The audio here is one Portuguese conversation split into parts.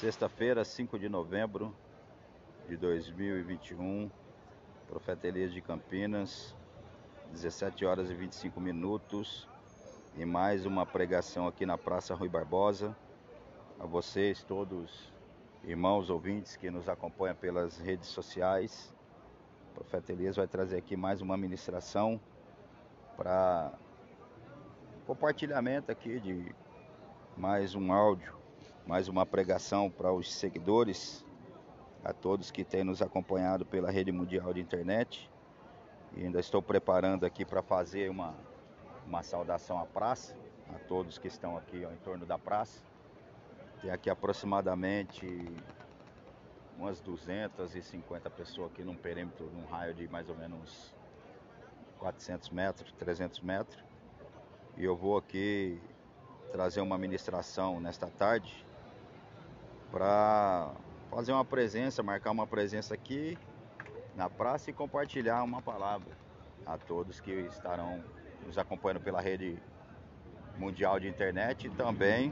Sexta-feira, 5 de novembro de 2021, Profeta Elias de Campinas, 17 horas e 25 minutos, e mais uma pregação aqui na Praça Rui Barbosa. A vocês todos, irmãos ouvintes que nos acompanham pelas redes sociais, o Profeta Elias vai trazer aqui mais uma ministração para compartilhamento aqui de mais um áudio, mais uma pregação para os seguidores, a todos que têm nos acompanhado pela rede mundial de internet. E ainda estou preparando aqui para fazer uma saudação à praça, a todos que estão aqui em torno da praça. Tem aqui aproximadamente umas 250 pessoas aqui num perímetro, num raio de mais ou menos 400 metros, 300 metros. E eu vou aqui trazer uma ministração nesta tarde para fazer uma presença, marcar uma presença aqui na praça e compartilhar uma palavra a todos que estarão nos acompanhando pela rede mundial de internet e também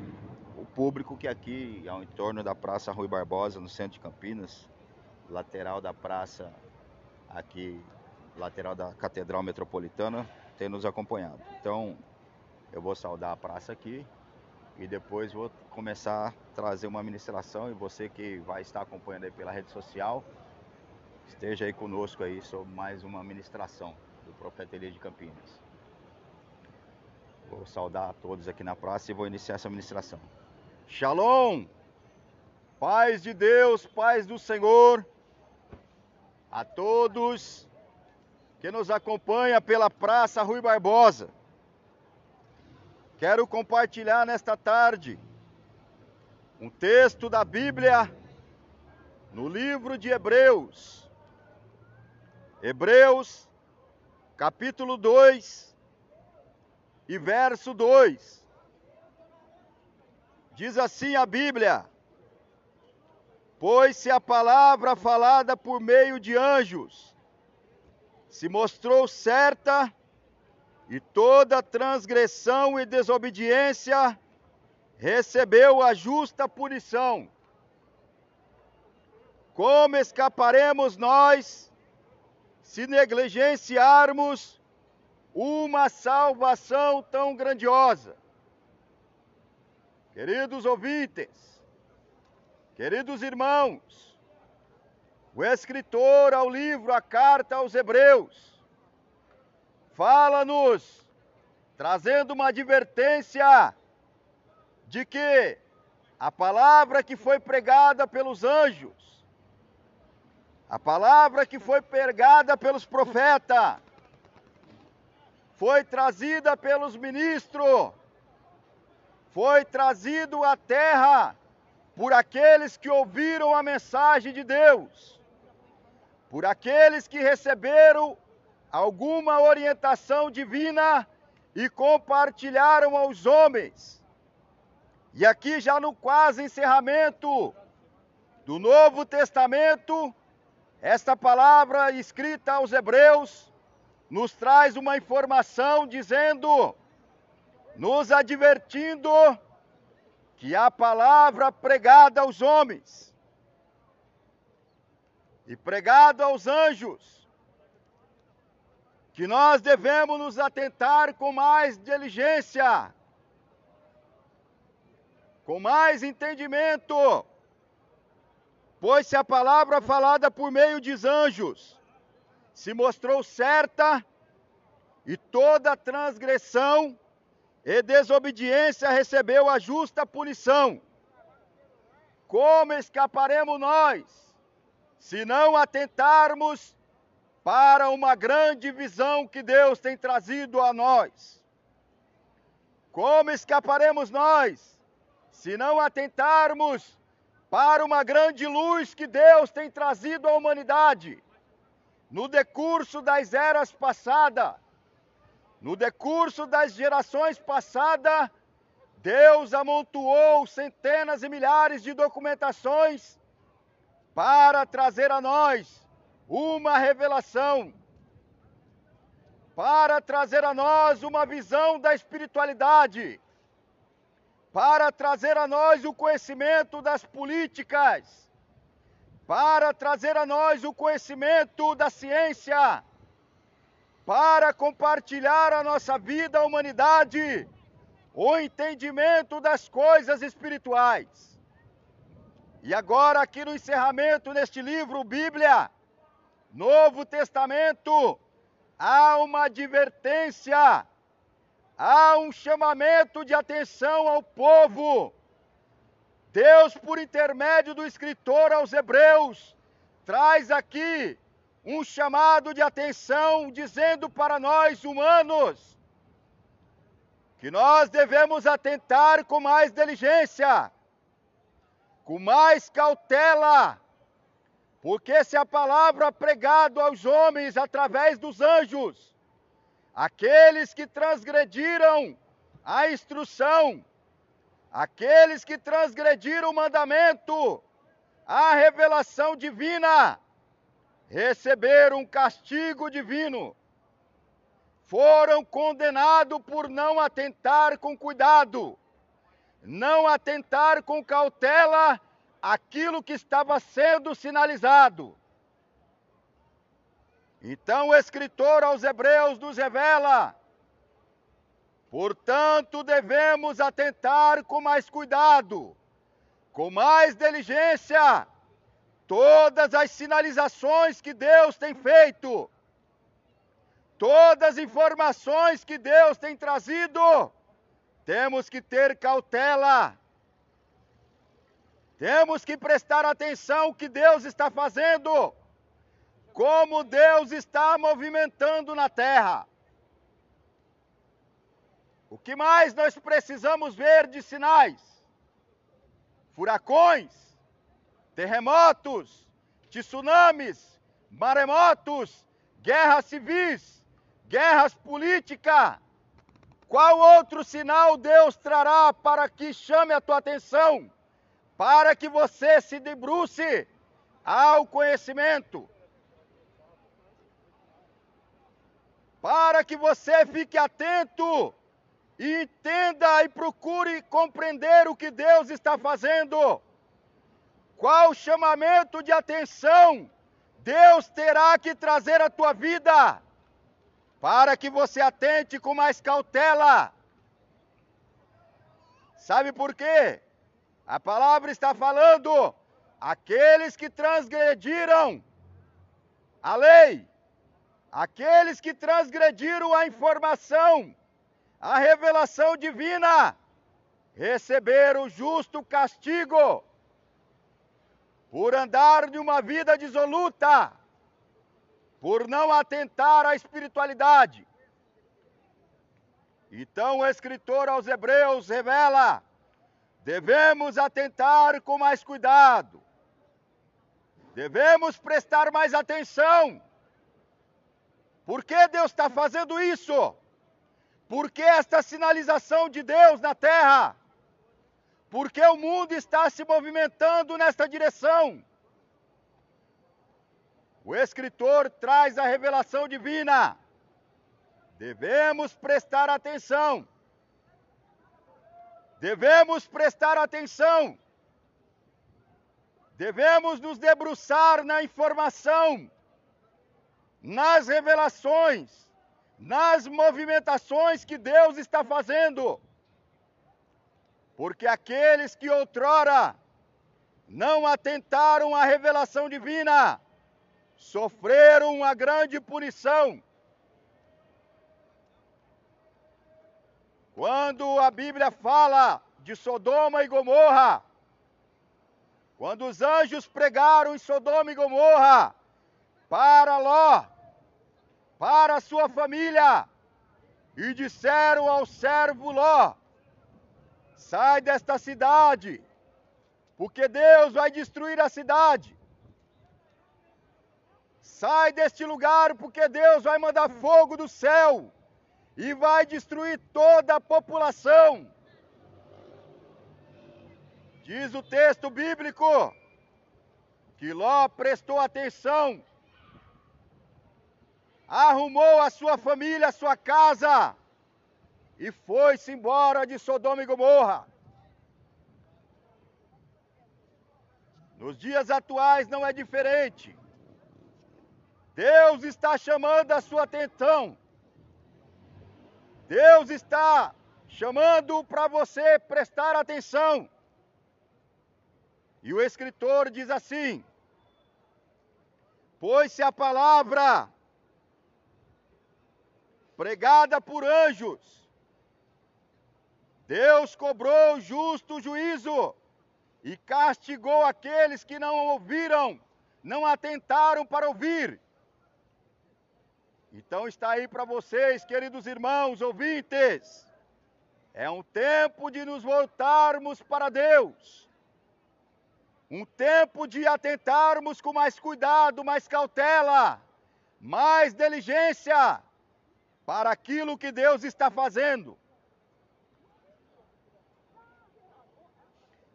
o público que aqui ao entorno da Praça Rui Barbosa, no centro de Campinas, lateral da praça aqui, lateral da Catedral Metropolitana, tem nos acompanhado. Então, eu vou saudar a praça aqui e depois vou começar a trazer uma ministração, e você que vai estar acompanhando aí pela rede social, esteja aí conosco aí sobre mais uma ministração do Profeta Elias de Campinas. Vou saudar a todos aqui na praça e vou iniciar essa ministração. Shalom! Paz de Deus, paz do Senhor a todos que nos acompanha pela Praça Rui Barbosa. Quero compartilhar nesta tarde um texto da Bíblia no livro de Hebreus. Hebreus, capítulo 2 e verso 2. Diz assim a Bíblia: pois se a palavra falada por meio de anjos se mostrou certa, e toda transgressão e desobediência recebeu a justa punição, como escaparemos nós se negligenciarmos uma salvação tão grandiosa? Queridos ouvintes, queridos irmãos, o escritor ao livro, a carta aos Hebreus, fala-nos, trazendo uma advertência de que a palavra que foi pregada pelos anjos, a palavra que foi pregada pelos profetas, foi trazida pelos ministros, foi trazido à terra por aqueles que ouviram a mensagem de Deus, por aqueles que receberam alguma orientação divina e compartilharam aos homens. E aqui, já no quase encerramento do Novo Testamento, esta palavra escrita aos Hebreus nos traz uma informação dizendo, nos advertindo, que a palavra pregada aos homens e pregada aos anjos, que nós devemos nos atentar com mais diligência, com mais entendimento, pois se a palavra falada por meio dos anjos se mostrou certa, e toda transgressão e desobediência recebeu a justa punição, como escaparemos nós se não atentarmos para uma grande visão que Deus tem trazido a nós? Como escaparemos nós se não atentarmos para uma grande luz que Deus tem trazido à humanidade? No decurso das eras passadas, no decurso das gerações passadas, Deus amontoou centenas e milhares de documentações para trazer a nós uma revelação, para trazer a nós uma visão da espiritualidade, para trazer a nós o conhecimento das políticas, para trazer a nós o conhecimento da ciência, para compartilhar a nossa vida, a humanidade, o entendimento das coisas espirituais. E agora, aqui no encerramento deste livro, Bíblia, Novo Testamento, há uma advertência, há um chamamento de atenção ao povo. Deus, por intermédio do escritor aos Hebreus, traz aqui um chamado de atenção, dizendo para nós, humanos, que nós devemos atentar com mais diligência, com mais cautela, porque se a palavra pregada aos homens através dos anjos, aqueles que transgrediram a instrução, aqueles que transgrediram o mandamento, a revelação divina, receberam um castigo divino, foram condenados por não atentar com cuidado, não atentar com cautela aquilo que estava sendo sinalizado. Então o escritor aos Hebreus nos revela, portanto devemos atentar com mais cuidado, com mais diligência, todas as sinalizações que Deus tem feito, todas as informações que Deus tem trazido, temos que ter cautela, temos que prestar atenção o que Deus está fazendo, como Deus está movimentando na terra. O que mais nós precisamos ver de sinais? Furacões, terremotos, tsunamis, maremotos, guerras civis, guerras políticas. Qual outro sinal Deus trará para que chame a tua atenção, para que você se debruce ao conhecimento? Para que você fique atento e entenda e procure compreender o que Deus está fazendo. Qual chamamento de atenção Deus terá que trazer à tua vida, para que você atente com mais cautela. Sabe por quê? A palavra está falando, aqueles que transgrediram a lei, aqueles que transgrediram a informação, a revelação divina, receberam o justo castigo por andar de uma vida dissoluta, por não atentar à espiritualidade. Então o escritor aos Hebreus revela, devemos atentar com mais cuidado, devemos prestar mais atenção. Por que Deus está fazendo isso? Por que esta sinalização de Deus na terra? Por que o mundo está se movimentando nesta direção? O escritor traz a revelação divina. Devemos prestar atenção. Devemos prestar atenção. Devemos nos debruçar na informação, nas revelações, nas movimentações que Deus está fazendo. Porque aqueles que outrora não atentaram à revelação divina, sofreram uma grande punição. Quando a Bíblia fala de Sodoma e Gomorra, quando os anjos pregaram em Sodoma e Gomorra, para Ló, para sua família, e disseram ao servo Ló, sai desta cidade, porque Deus vai destruir a cidade. Sai deste lugar, porque Deus vai mandar fogo do céu e vai destruir toda a população. Diz o texto bíblico que Ló prestou atenção, arrumou a sua família, a sua casa, e foi-se embora de Sodoma e Gomorra. Nos dias atuais não é diferente. Deus está chamando a sua atenção. Deus está chamando para você prestar atenção. E o escritor diz assim: pois se a palavra pregada por anjos, Deus cobrou justo juízo e castigou aqueles que não ouviram, não atentaram para ouvir. Então está aí para vocês, queridos irmãos, ouvintes. É um tempo de nos voltarmos para Deus. Um tempo de atentarmos com mais cuidado, mais cautela, mais diligência para aquilo que Deus está fazendo.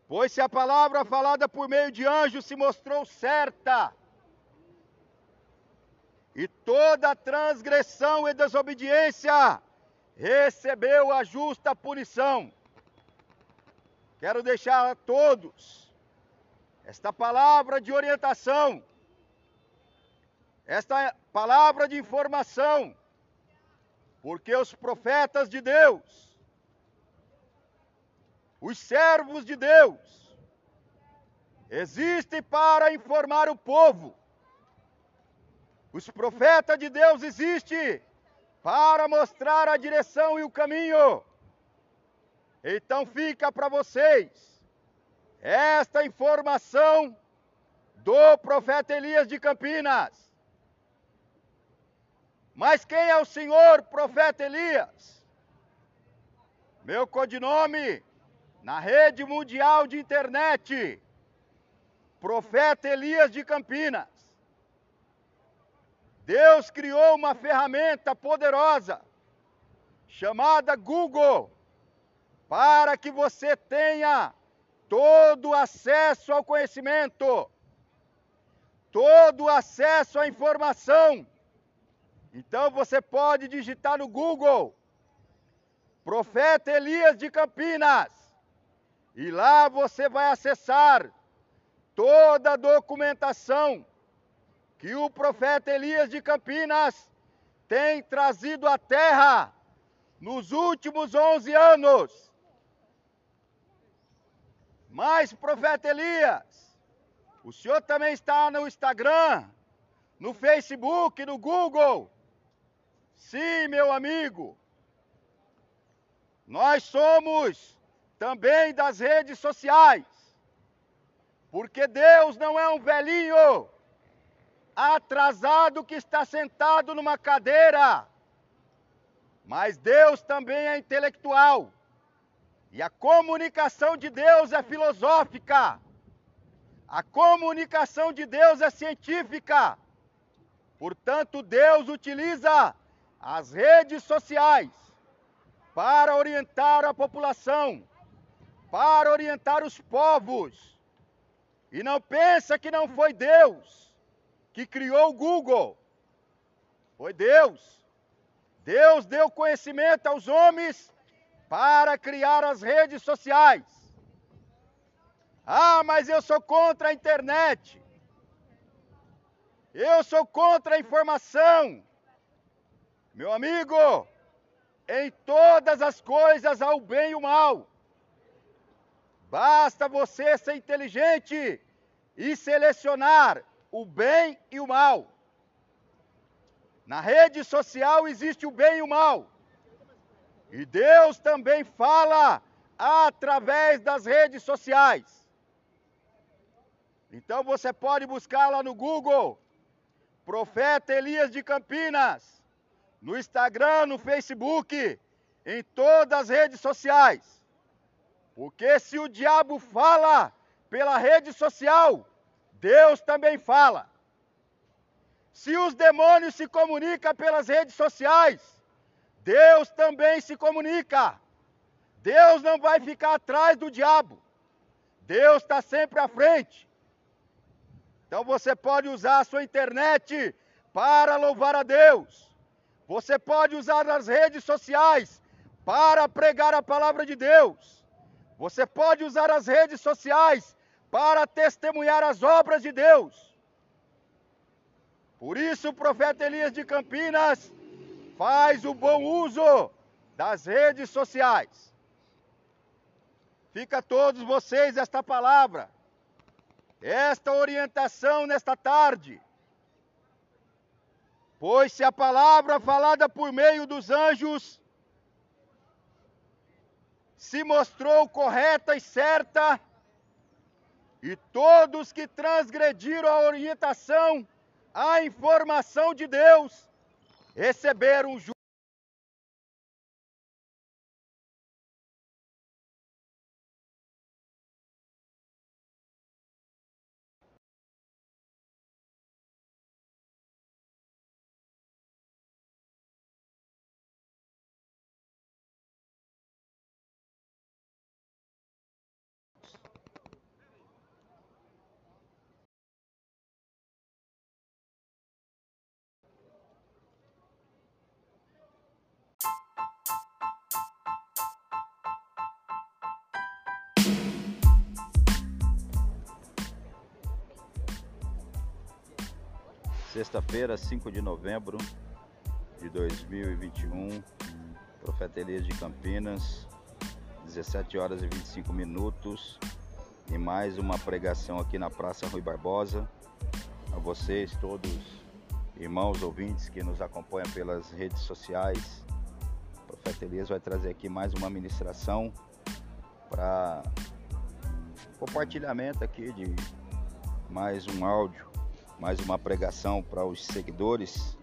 Pois se a palavra falada por meio de anjos se mostrou certa, e toda transgressão e desobediência recebeu a justa punição. Quero deixar a todos esta palavra de orientação, esta palavra de informação, porque os profetas de Deus, os servos de Deus, existem para informar o povo. Os profetas de Deus existem para mostrar a direção e o caminho. Então fica para vocês esta informação do profeta Elias de Campinas. Mas quem é o senhor profeta Elias? Meu codinome na rede mundial de internet, profeta Elias de Campinas. Deus criou uma ferramenta poderosa chamada Google para que você tenha todo o acesso ao conhecimento, todo o acesso à informação. Então você pode digitar no Google Profeta Elias de Campinas e lá você vai acessar toda a documentação que o profeta Elias de Campinas tem trazido à terra nos últimos 11 anos. Mas, profeta Elias, o senhor também está no Instagram, no Facebook, no Google? Sim, meu amigo. Nós somos também das redes sociais, porque Deus não é um velhinho atrasado que está sentado numa cadeira, mas Deus também é intelectual, e a comunicação de Deus é filosófica, a comunicação de Deus é científica. Portanto, Deus utiliza as redes sociais para orientar a população, para orientar os povos, e não pensa que não foi Deus que criou o Google. Foi Deus. Deus deu conhecimento aos homens para criar as redes sociais. Ah, mas eu sou contra a internet. Eu sou contra a informação. Meu amigo, em todas as coisas há o bem e o mal. Basta você ser inteligente e selecionar o bem e o mal. Na rede social existe o bem e o mal. E Deus também fala através das redes sociais. Então você pode buscar lá no Google, Profeta Elias de Campinas, no Instagram, no Facebook, em todas as redes sociais. Porque se o diabo fala pela rede social, Deus também fala. Se os demônios se comunicam pelas redes sociais, Deus também se comunica. Deus não vai ficar atrás do diabo. Deus está sempre à frente. Então você pode usar a sua internet para louvar a Deus. Você pode usar as redes sociais para pregar a palavra de Deus. Você pode usar as redes sociais para testemunhar as obras de Deus. Por isso o profeta Elias de Campinas faz o bom uso das redes sociais. Fica a todos vocês esta palavra, esta orientação nesta tarde, pois se a palavra falada por meio dos anjos se mostrou correta e certa, e todos que transgrediram a orientação, a informação de Deus, receberam juízo. Sexta-feira, 5 de novembro de 2021, Profeta Elias de Campinas, 17 horas e 25 minutos, e mais uma pregação aqui na Praça Rui Barbosa. A vocês todos, irmãos ouvintes que nos acompanham pelas redes sociais, o Profeta Elias vai trazer aqui mais uma ministração para compartilhamento aqui de mais um áudio. Mais uma pregação para os seguidores,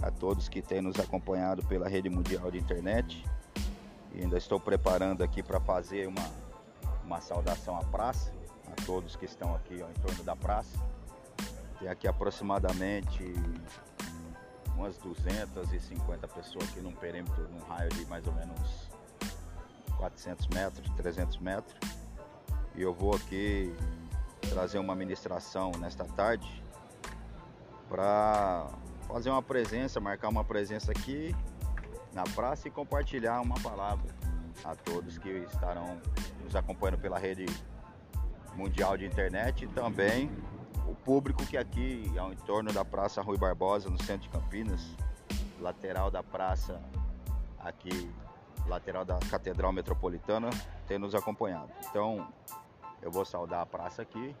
a todos que têm nos acompanhado pela rede mundial de internet. E ainda estou preparando aqui para fazer uma saudação à praça, a todos que estão aqui em torno da praça. Tem aqui aproximadamente umas 250 pessoas aqui num perímetro, num raio de mais ou menos 400 metros, 300 metros. E eu vou aqui trazer uma ministração nesta tarde, para fazer uma presença, marcar uma presença aqui na praça e compartilhar uma palavra a todos que estarão nos acompanhando pela rede mundial de internet e também o público que aqui ao entorno da Praça Rui Barbosa, no centro de Campinas, lateral da praça, aqui lateral da Catedral Metropolitana, tem nos acompanhado. Então eu vou saudar a praça aqui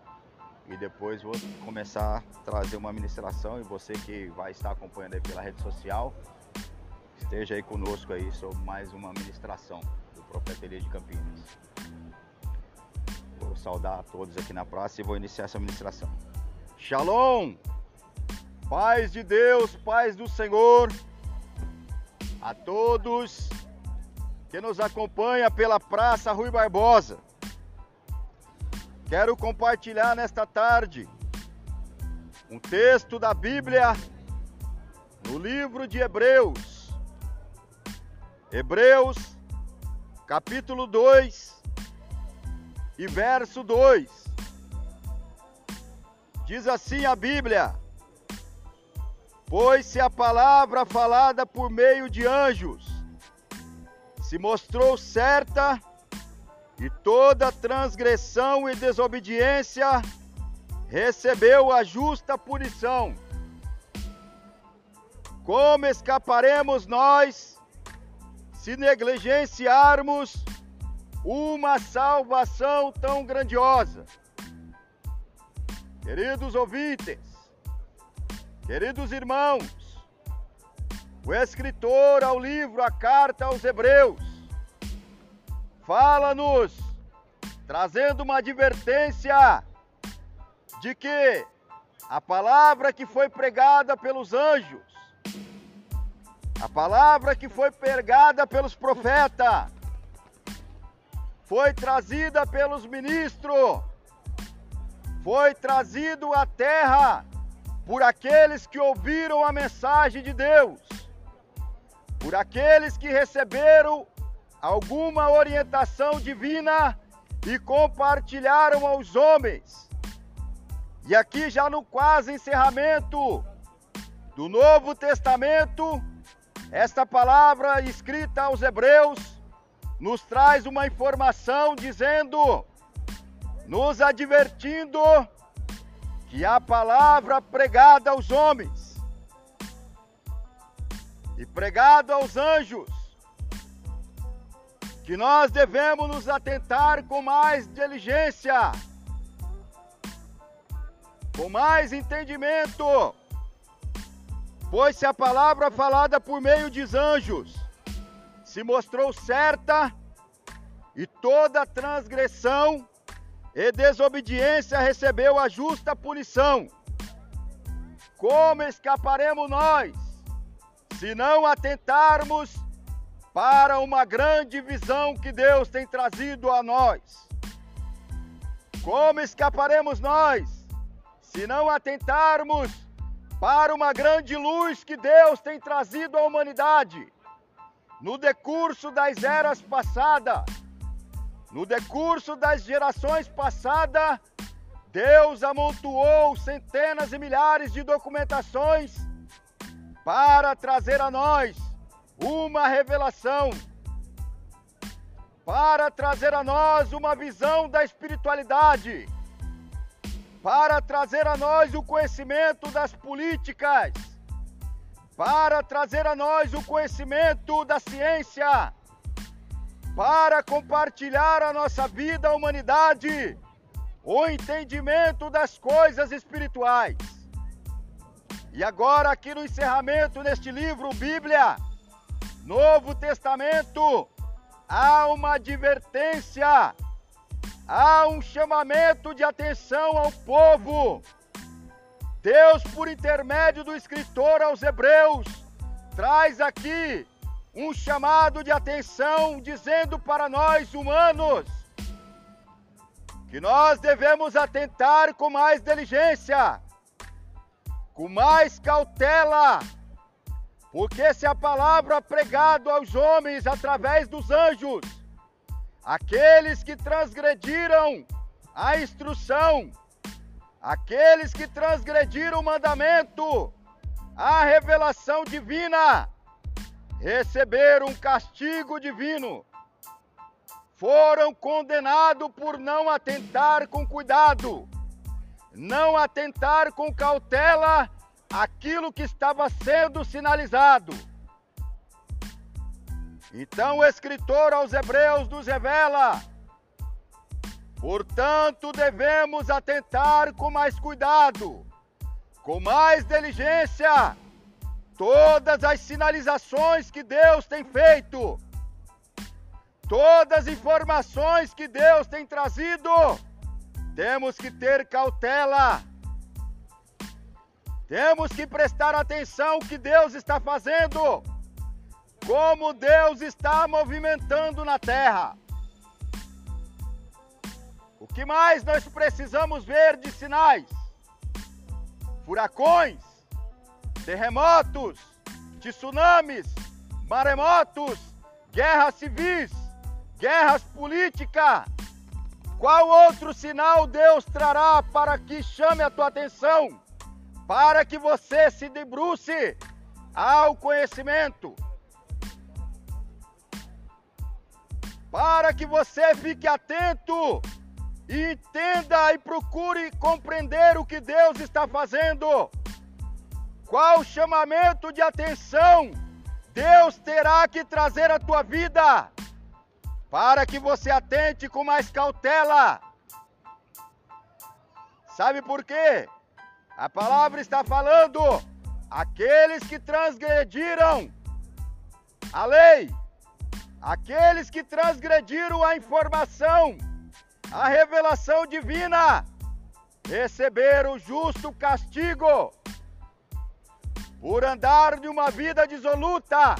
e depois vou começar a trazer uma ministração, e você que vai estar acompanhando aí pela rede social, esteja aí conosco aí sobre mais uma ministração do Profeta Elias de Campinas. Vou saudar a todos aqui na praça e vou iniciar essa ministração. Shalom! Paz de Deus, paz do Senhor a todos que nos acompanha pela Praça Rui Barbosa. Quero compartilhar nesta tarde um texto da Bíblia no livro de Hebreus. Hebreus, capítulo 2 e verso 2. Diz assim a Bíblia: pois se a palavra falada por meio de anjos se mostrou certa, e toda transgressão e desobediência recebeu a justa punição. Como escaparemos nós se negligenciarmos uma salvação tão grandiosa? Queridos ouvintes, queridos irmãos, o escritor ao livro, a carta aos Hebreus, fala-nos, trazendo uma advertência de que a palavra que foi pregada pelos anjos, a palavra que foi pregada pelos profetas, foi trazida pelos ministros, foi trazido à terra por aqueles que ouviram a mensagem de Deus, por aqueles que receberam alguma orientação divina e compartilharam aos homens. E aqui, já no quase encerramento do Novo Testamento, esta palavra escrita aos Hebreus nos traz uma informação dizendo nos advertindo que a palavra pregada aos homens e pregada aos anjos, que nós devemos nos atentar com mais diligência, com mais entendimento, pois se a palavra falada por meio dos anjos se mostrou certa, e toda transgressão e desobediência recebeu a justa punição, como escaparemos nós, se não atentarmos para uma grande visão que Deus tem trazido a nós? Como escaparemos nós, se não atentarmos para uma grande luz que Deus tem trazido à humanidade? No decurso das eras passadas, no decurso das gerações passadas, Deus amontoou centenas e milhares de documentações para trazer a nós uma revelação, para trazer a nós uma visão da espiritualidade, para trazer a nós o conhecimento das políticas, para trazer a nós o conhecimento da ciência, para compartilhar a nossa vida, a humanidade, o entendimento das coisas espirituais. E agora, aqui no encerramento deste livro, Bíblia, Novo Testamento, há uma advertência, há um chamamento de atenção ao povo. Deus, por intermédio do escritor aos Hebreus, traz aqui um chamado de atenção, dizendo para nós humanos que nós devemos atentar com mais diligência, com mais cautela, porque se a palavra pregada aos homens através dos anjos, aqueles que transgrediram a instrução, aqueles que transgrediram o mandamento, a revelação divina, receberam um castigo divino, foram condenados por não atentar com cuidado, não atentar com cautela aquilo que estava sendo sinalizado. Então o escritor aos Hebreus nos revela: portanto, devemos atentar com mais cuidado, com mais diligência, todas as sinalizações que Deus tem feito, todas as informações que Deus tem trazido. Temos que ter cautela, temos que prestar atenção o que Deus está fazendo, como Deus está movimentando na terra. O que mais nós precisamos ver de sinais? Furacões, terremotos, tsunamis, maremotos, guerras civis, guerras políticas. Qual outro sinal Deus trará para que chame a tua atenção, para que você se debruce ao conhecimento, para que você fique atento e entenda e procure compreender o que Deus está fazendo? Qual chamamento de atenção Deus terá que trazer à tua vida para que você atente com mais cautela? Sabe por quê? A palavra está falando: aqueles que transgrediram a lei, aqueles que transgrediram a informação, a revelação divina, receberam o justo castigo por andar de uma vida dissoluta,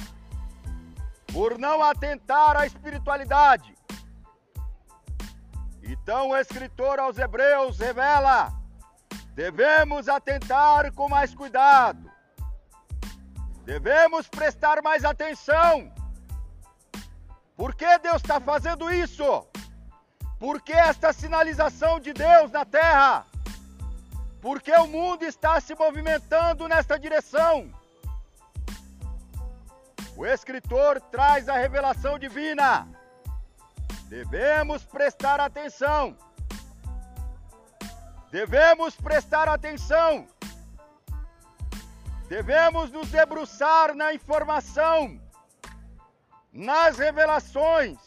por não atentar à espiritualidade. Então o escritor aos Hebreus revela: devemos atentar com mais cuidado, devemos prestar mais atenção. Por que Deus está fazendo isso? Por que esta sinalização de Deus na terra? Por que o mundo está se movimentando nesta direção? O escritor traz a revelação divina. Devemos prestar atenção. Devemos prestar atenção. Devemos nos debruçar na informação, nas revelações,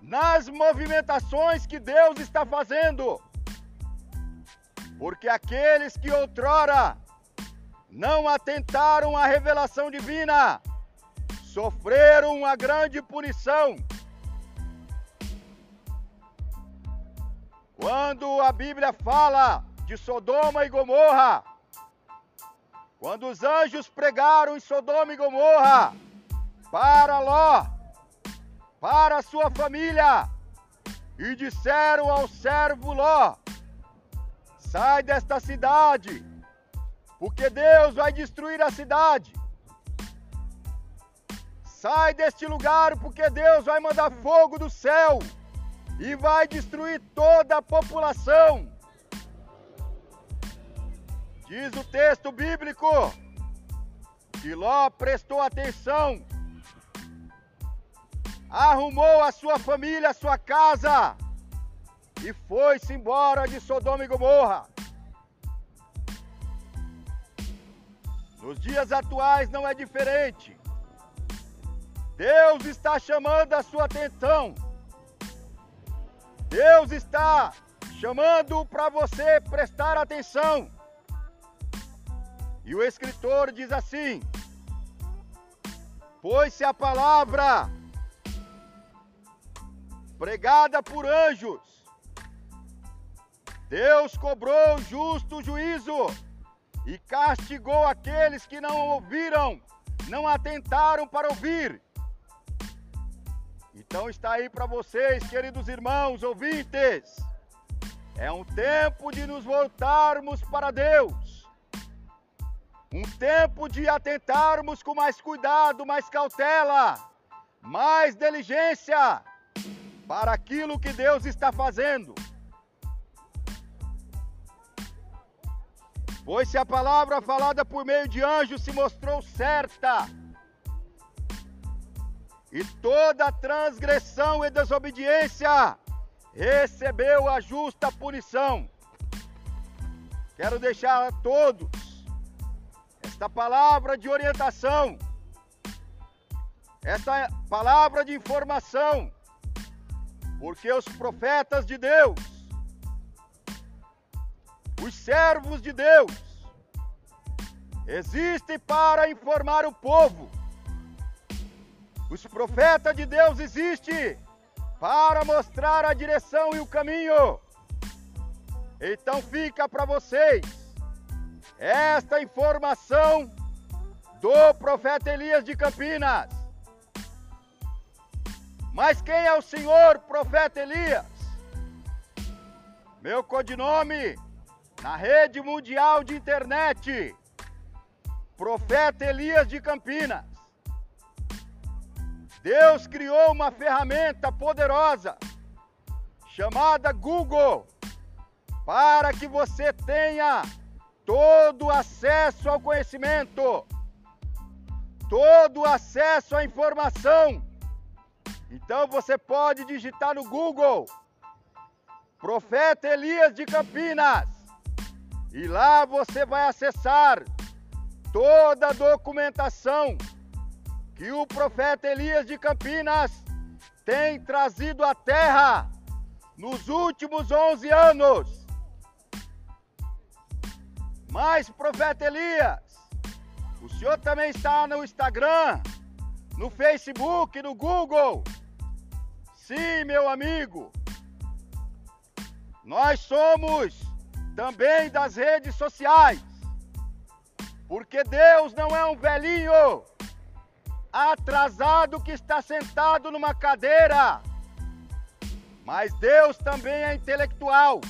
nas movimentações que Deus está fazendo. Porque aqueles que outrora não atentaram à revelação divina sofreram uma grande punição. Quando a Bíblia fala de Sodoma e Gomorra, quando os anjos pregaram em Sodoma e Gomorra para Ló, para sua família, e disseram ao servo Ló: sai desta cidade, porque Deus vai destruir a cidade. Sai deste lugar, porque Deus vai mandar fogo do céu e vai destruir toda a população. Diz o texto bíblico que Ló prestou atenção, arrumou a sua família, a sua casa, e foi-se embora de Sodoma e Gomorra. Nos dias atuais não é diferente. Deus está chamando a sua atenção. Deus está chamando para você prestar atenção. E o escritor diz assim: pois se a palavra pregada por anjos, Deus cobrou justo juízo e castigou aqueles que não ouviram, não atentaram para ouvir. Então está aí para vocês, queridos irmãos, ouvintes. É um tempo de nos voltarmos para Deus. Um tempo de atentarmos com mais cuidado, mais cautela, mais diligência para aquilo que Deus está fazendo. Pois se a palavra falada por meio de anjos se mostrou certa, e toda transgressão e desobediência recebeu a justa punição. Quero deixar a todos esta palavra de orientação, esta palavra de informação, porque os profetas de Deus, os servos de Deus existem para informar o povo. Os profetas de Deus existem para mostrar a direção e o caminho. Então fica para vocês esta informação do profeta Elias de Campinas. Mas quem é o senhor profeta Elias? Meu codinome na rede mundial de internet: Profeta Elias de Campinas. Deus criou uma ferramenta poderosa chamada Google para que você tenha todo o acesso ao conhecimento, todo o acesso à informação. Então você pode digitar no Google Profeta Elias de Campinas, e lá você vai acessar toda a documentação que o profeta Elias de Campinas tem trazido à terra nos últimos 11 anos. Mas, profeta Elias, o senhor também está no Instagram, no Facebook, no Google? Sim, meu amigo. Nós somos também das redes sociais, porque Deus não é um velhinho atrasado que está sentado numa cadeira, mas Deus também é intelectual,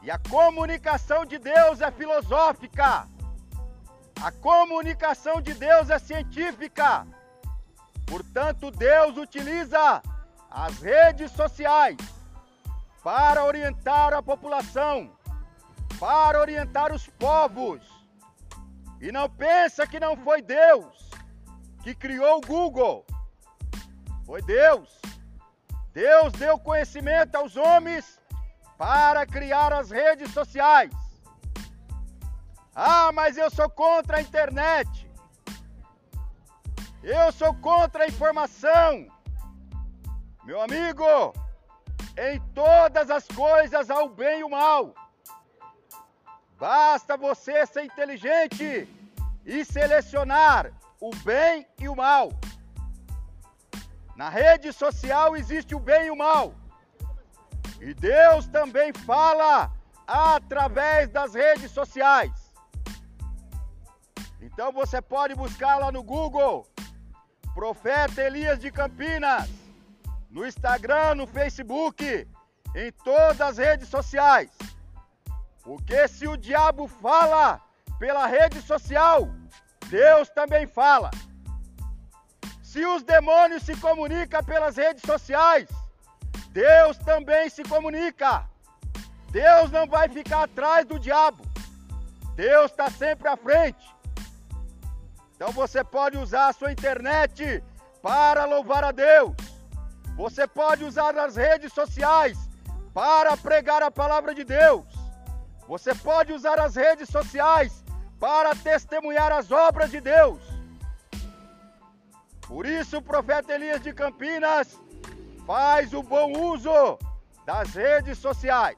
e a comunicação de Deus é filosófica, a comunicação de Deus é científica. Portanto, Deus utiliza as redes sociais para orientar a população, para orientar os povos. E não pensa que não foi Deus que criou o Google. Foi Deus. Deus deu conhecimento aos homens para criar as redes sociais. Ah, mas eu sou contra a internet. Eu sou contra a informação. Meu amigo, em todas as coisas há o bem e o mal. Basta você ser inteligente e selecionar o bem e o mal. Na rede social existe o bem e o mal. E Deus também fala através das redes sociais. Então você pode buscar lá no Google, Profeta Elias de Campinas, no Instagram, no Facebook, em todas as redes sociais. Porque se o diabo fala pela rede social, Deus também fala. Se os demônios se comunicam pelas redes sociais, Deus também se comunica. Deus não vai ficar atrás do diabo. Deus está sempre à frente. Então você pode usar a sua internet para louvar a Deus. Você pode usar as redes sociais para pregar a palavra de Deus. Você pode usar as redes sociais para testemunhar as obras de Deus. Por isso o Profeta Elias de Campinas faz o bom uso das redes sociais.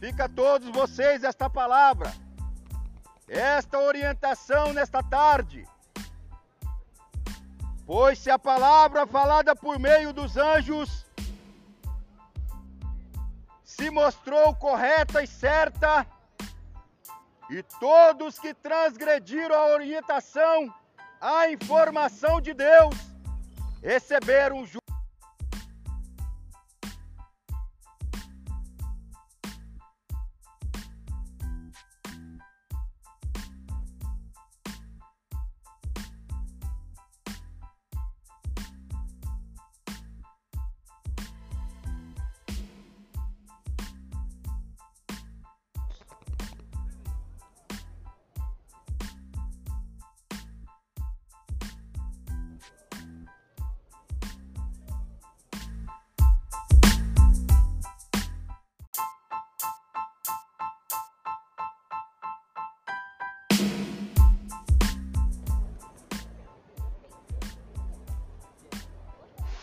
Fica a todos vocês esta palavra, esta orientação nesta tarde. Pois se a palavra falada por meio dos anjos se mostrou correta e certa, e todos que transgrediram a orientação, a informação de Deus, receberam juízo.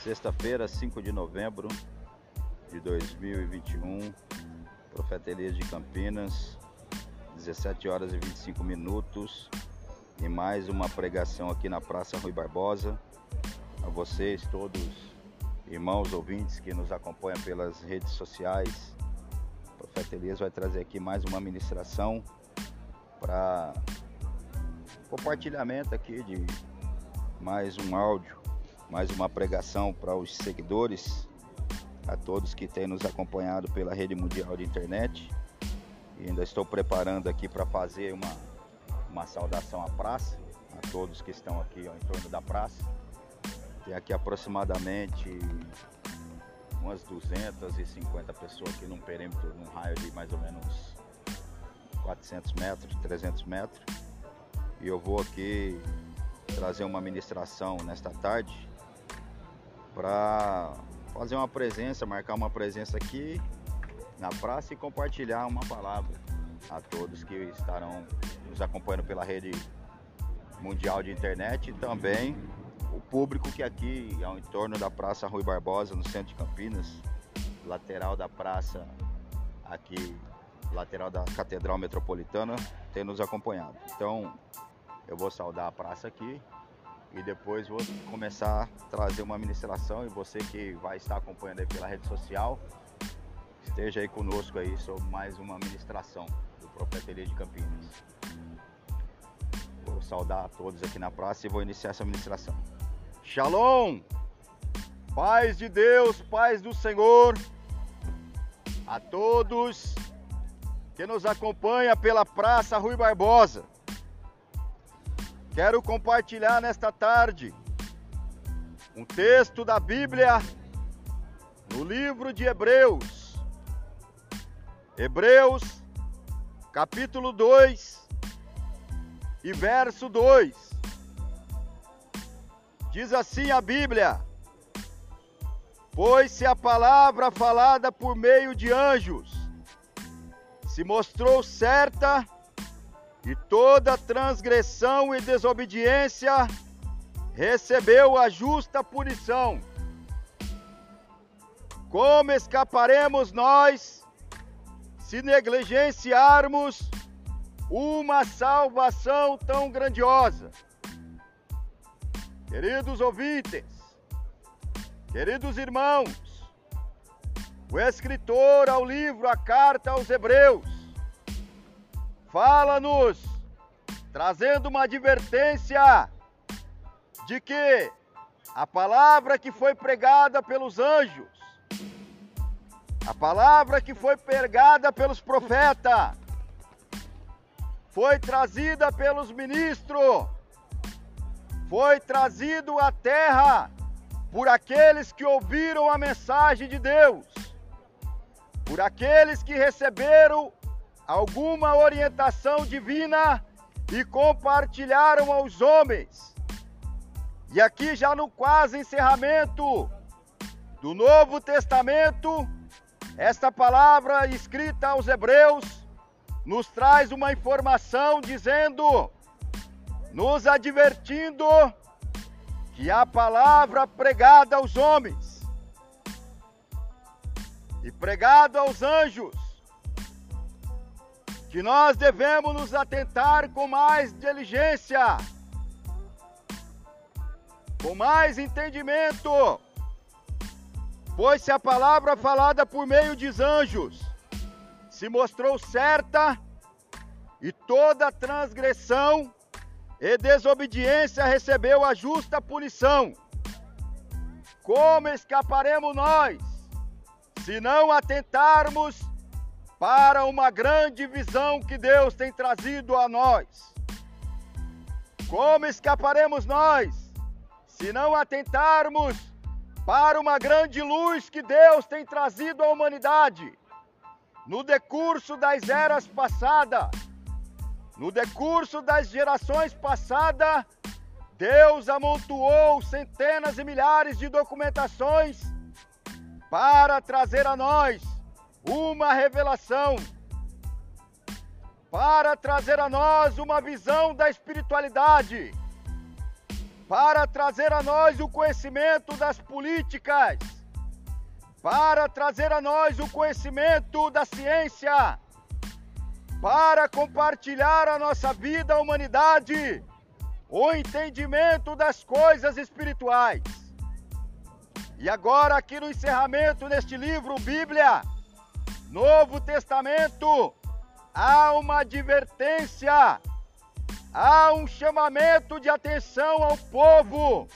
Sexta-feira, 5 de novembro de 2021, Profeta Elias de Campinas, 17h25, e mais uma pregação aqui na Praça Rui Barbosa. A vocês todos, irmãos ouvintes que nos acompanham pelas redes sociais, o Profeta Elias vai trazer aqui mais uma ministração para compartilhamento aqui de mais um áudio. Mais uma pregação para os seguidores, a todos que têm nos acompanhado pela rede mundial de internet. E ainda estou preparando aqui para fazer uma saudação à praça, a todos que estão aqui em torno da praça. Tem aqui aproximadamente umas 250 pessoas aqui num perímetro, num raio de mais ou menos 400 metros, 300 metros. E eu vou aqui trazer uma ministração nesta tarde, para fazer uma presença, marcar uma presença aqui na praça e compartilhar uma palavra a todos que estarão nos acompanhando pela rede mundial de internet e também o público que aqui ao entorno da Praça Rui Barbosa, no centro de Campinas, lateral da praça aqui, lateral da Catedral Metropolitana, tem nos acompanhado. Então eu vou saudar a praça aqui e depois vou começar a trazer uma ministração, e você que vai estar acompanhando aí pela rede social, esteja aí conosco aí sobre mais uma ministração do Profeta Elias de Campinas. Vou saudar a todos aqui na praça e vou iniciar essa ministração. Shalom! Paz de Deus, paz do Senhor a todos que nos acompanha pela Praça Rui Barbosa. Quero compartilhar nesta tarde um texto da Bíblia no livro de Hebreus. Hebreus, capítulo 2 e verso 2. Diz assim a Bíblia: Pois se a palavra falada por meio de anjos se mostrou certa, e toda transgressão e desobediência recebeu a justa punição, como escaparemos nós se negligenciarmos uma salvação tão grandiosa? Queridos ouvintes, queridos irmãos, o escritor ao livro, a carta aos Hebreus, fala-nos, trazendo uma advertência de que a palavra que foi pregada pelos anjos, a palavra que foi pregada pelos profetas, foi trazida pelos ministros, foi trazido à terra por aqueles que ouviram a mensagem de Deus, por aqueles que receberam alguma orientação divina e compartilharam aos homens. E aqui, já no quase encerramento do Novo Testamento, esta palavra escrita aos Hebreus nos traz uma informação dizendo, nos advertindo, que a palavra pregada aos homens e pregada aos anjos, que nós devemos nos atentar com mais diligência, com mais entendimento. Pois se a palavra falada por meio dos anjos se mostrou certa, e toda transgressão e desobediência recebeu a justa punição, como escaparemos nós se não atentarmos para uma grande visão que Deus tem trazido a nós? Como escaparemos nós se não atentarmos para uma grande luz que Deus tem trazido à humanidade no decurso das eras passadas, no decurso das gerações passadas? Deus amontoou centenas e milhares de documentações para trazer a nós uma revelação, para trazer a nós uma visão da espiritualidade, para trazer a nós o conhecimento das políticas, para trazer a nós o conhecimento da ciência, para compartilhar a nossa vida, a humanidade, o entendimento das coisas espirituais. E agora, aqui no encerramento, neste livro, Bíblia, Novo Testamento, há uma advertência, há um chamamento de atenção ao povo.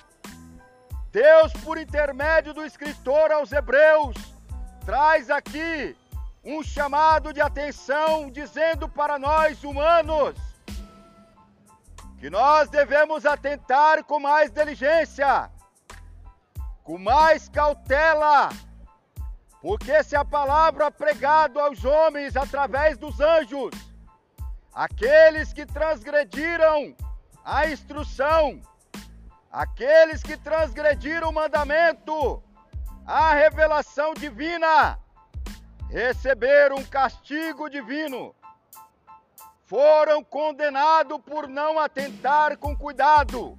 Deus, por intermédio do escritor aos Hebreus, traz aqui um chamado de atenção, dizendo para nós humanos que nós devemos atentar com mais diligência, com mais cautela, porque se a palavra pregada aos homens através dos anjos, aqueles que transgrediram a instrução, aqueles que transgrediram o mandamento, a revelação divina, receberam um castigo divino, foram condenados por não atentar com cuidado,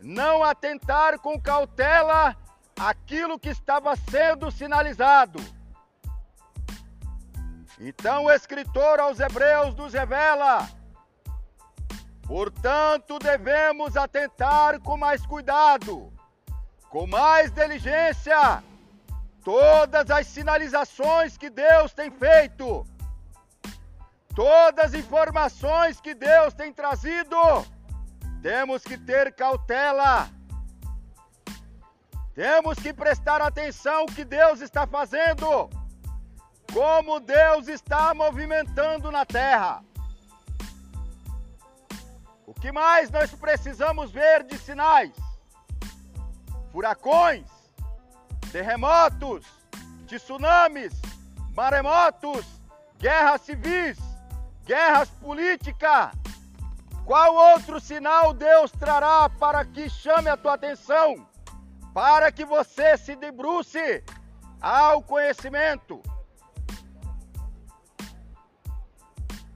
não atentar com cautela aquilo que estava sendo sinalizado. Então o escritor aos Hebreus nos revela, portanto devemos atentar com mais cuidado, com mais diligência, todas as sinalizações que Deus tem feito, todas as informações que Deus tem trazido. Temos que ter cautela, temos que prestar atenção ao que Deus está fazendo, como Deus está movimentando na terra. O que mais nós precisamos ver de sinais? Furacões, terremotos, tsunamis, maremotos, guerras civis, guerras políticas. Qual outro sinal Deus trará para que chame a tua atenção, para que você se debruce ao conhecimento,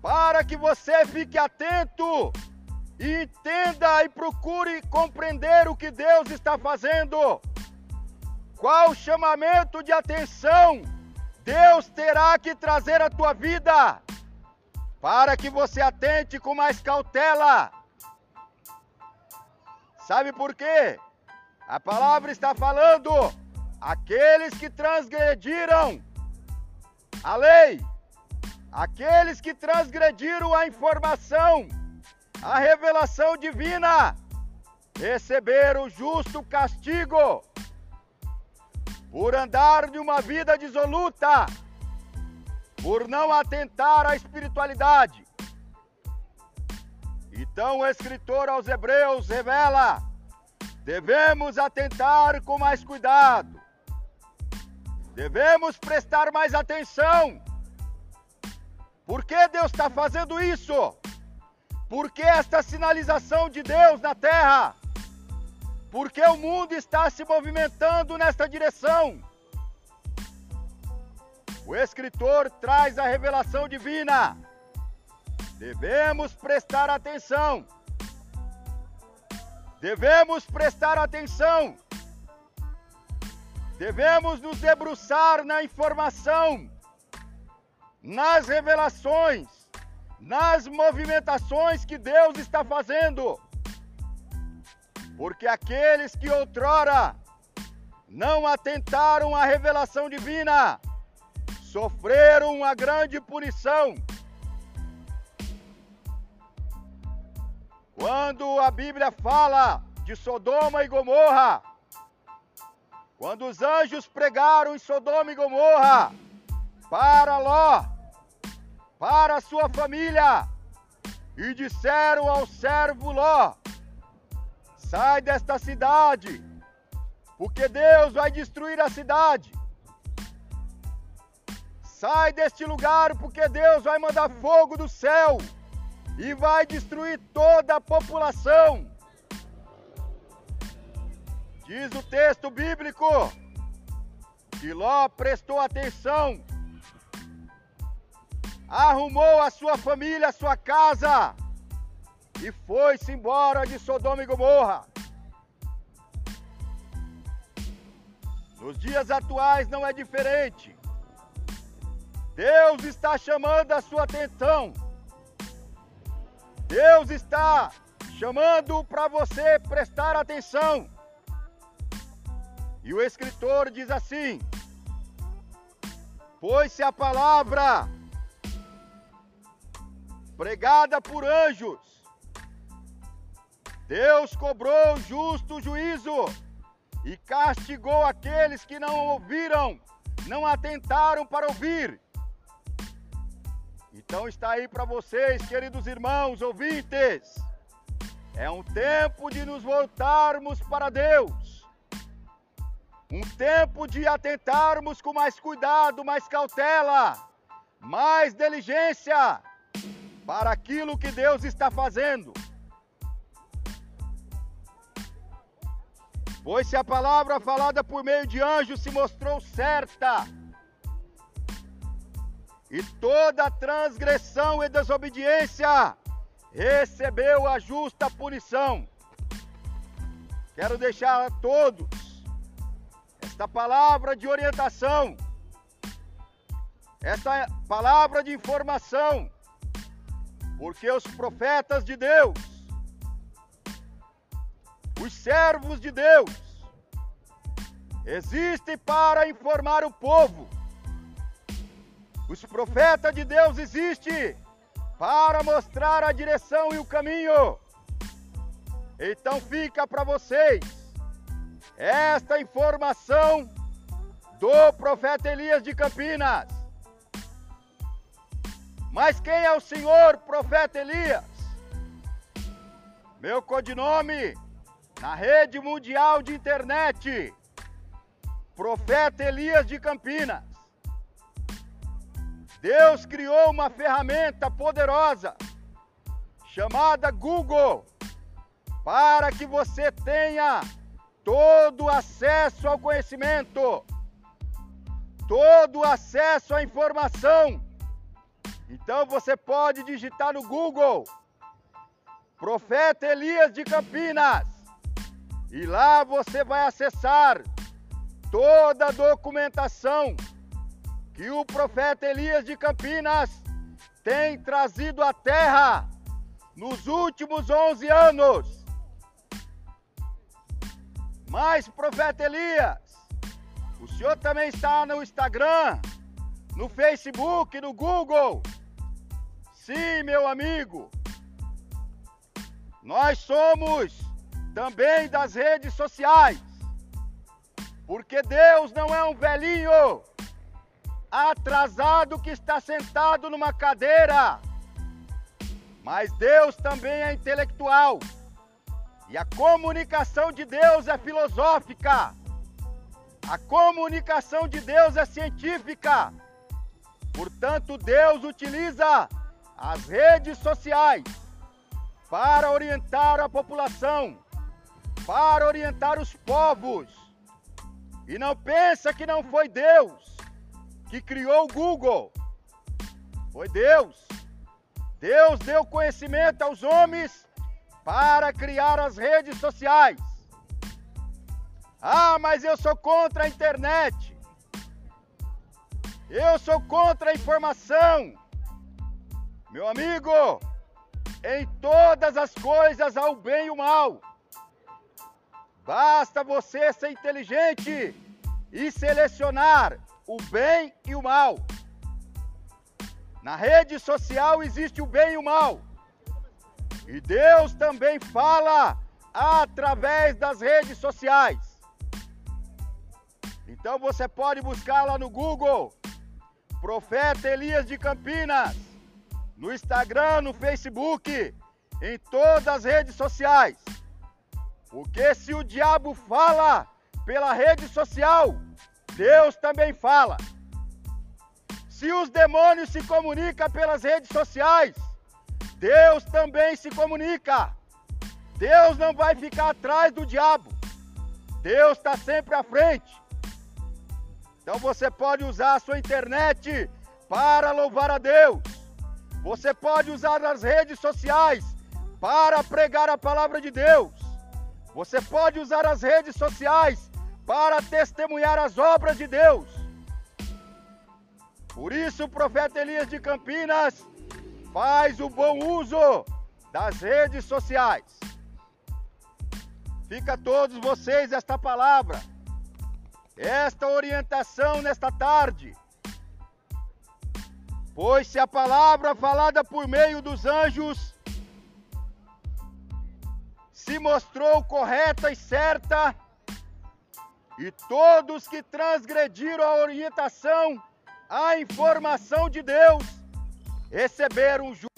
para que você fique atento e entenda e procure compreender o que Deus está fazendo. Qual chamamento de atenção Deus terá que trazer à tua vida, para que você atente com mais cautela. Sabe por quê? A palavra está falando: aqueles que transgrediram a lei, aqueles que transgrediram a informação, a revelação divina, receberam o justo castigo por andar de uma vida dissoluta, por não atentar à espiritualidade. Então o escritor aos Hebreus revela: devemos atentar com mais cuidado, devemos prestar mais atenção. Por que Deus está fazendo isso? Por que esta sinalização de Deus na terra? Porque o mundo está se movimentando nesta direção. O escritor traz a revelação divina. Devemos prestar atenção. Devemos prestar atenção. Devemos nos debruçar na informação, nas revelações, nas movimentações que Deus está fazendo. Porque aqueles que outrora não atentaram à revelação divina sofreram uma grande punição. Quando a Bíblia fala de Sodoma e Gomorra, quando os anjos pregaram em Sodoma e Gomorra para Ló, para sua família, e disseram ao servo Ló: sai desta cidade, porque Deus vai destruir a cidade. Sai deste lugar, porque Deus vai mandar fogo do céu e vai destruir toda a população. Diz o texto bíblico que Ló prestou atenção, arrumou a sua família, a sua casa, e foi-se embora de Sodoma e Gomorra. Nos dias atuais não é diferente. Deus está chamando a sua atenção. Deus está chamando para você prestar atenção. E o escritor diz assim: pois-se a palavra pregada por anjos, Deus cobrou o justo juízo e castigou aqueles que não ouviram, não atentaram para ouvir. Então está aí para vocês, queridos irmãos, ouvintes. É um tempo de nos voltarmos para Deus. Um tempo de atentarmos com mais cuidado, mais cautela, mais diligência para aquilo que Deus está fazendo. Pois se a palavra falada por meio de anjos se mostrou certa, e toda transgressão e desobediência recebeu a justa punição. Quero deixar a todos esta palavra de orientação, esta palavra de informação, porque os profetas de Deus, os servos de Deus existem para informar o povo. Os profetas de Deus existem para mostrar a direção e o caminho. Então fica para vocês esta informação do profeta Elias de Campinas. Mas quem é o senhor profeta Elias? Meu codinome na rede mundial de internet: Profeta Elias de Campinas. Deus criou uma ferramenta poderosa chamada Google, para que você tenha todo acesso ao conhecimento, todo acesso à informação. Então você pode digitar no Google, Profeta Elias de Campinas, e lá você vai acessar toda a documentação que o Profeta Elias de Campinas tem trazido à Terra nos últimos 11 anos. Mas, Profeta Elias, o senhor também está no Instagram, no Facebook, no Google? Sim, meu amigo. Nós somos também das redes sociais, porque Deus não é um velhinho atrasado que está sentado numa cadeira, mas Deus também é intelectual, e a comunicação de Deus é filosófica, a comunicação de Deus é científica. Portanto, Deus utiliza as redes sociais para orientar a população, para orientar os povos. E não pensa que não foi Deus que criou o Google. Foi Deus. Deus deu conhecimento aos homens para criar as redes sociais. Ah, mas eu sou contra a internet. Eu sou contra a informação. Meu amigo, em todas as coisas há o bem e o mal. Basta você ser inteligente e selecionar o bem e o mal. Na rede social existe o bem e o mal. E Deus também fala através das redes sociais. Então você pode buscar lá no Google, Profeta Elias de Campinas, no Instagram, no Facebook, em todas as redes sociais. Porque se o diabo fala pela rede social, Deus também fala. Se os demônios se comunicam pelas redes sociais, Deus também se comunica. Deus não vai ficar atrás do diabo. Deus está sempre à frente. Então você pode usar a sua internet para louvar a Deus. Você pode usar as redes sociais para pregar a palavra de Deus. Você pode usar as redes sociais para testemunhar as obras de Deus. Por isso o Profeta Elias de Campinas faz o bom uso das redes sociais. Fica a todos vocês esta palavra, esta orientação nesta tarde. Pois se a palavra falada por meio dos anjos se mostrou correta e certa, e todos que transgrediram a orientação, a informação de Deus, receberam o juízo.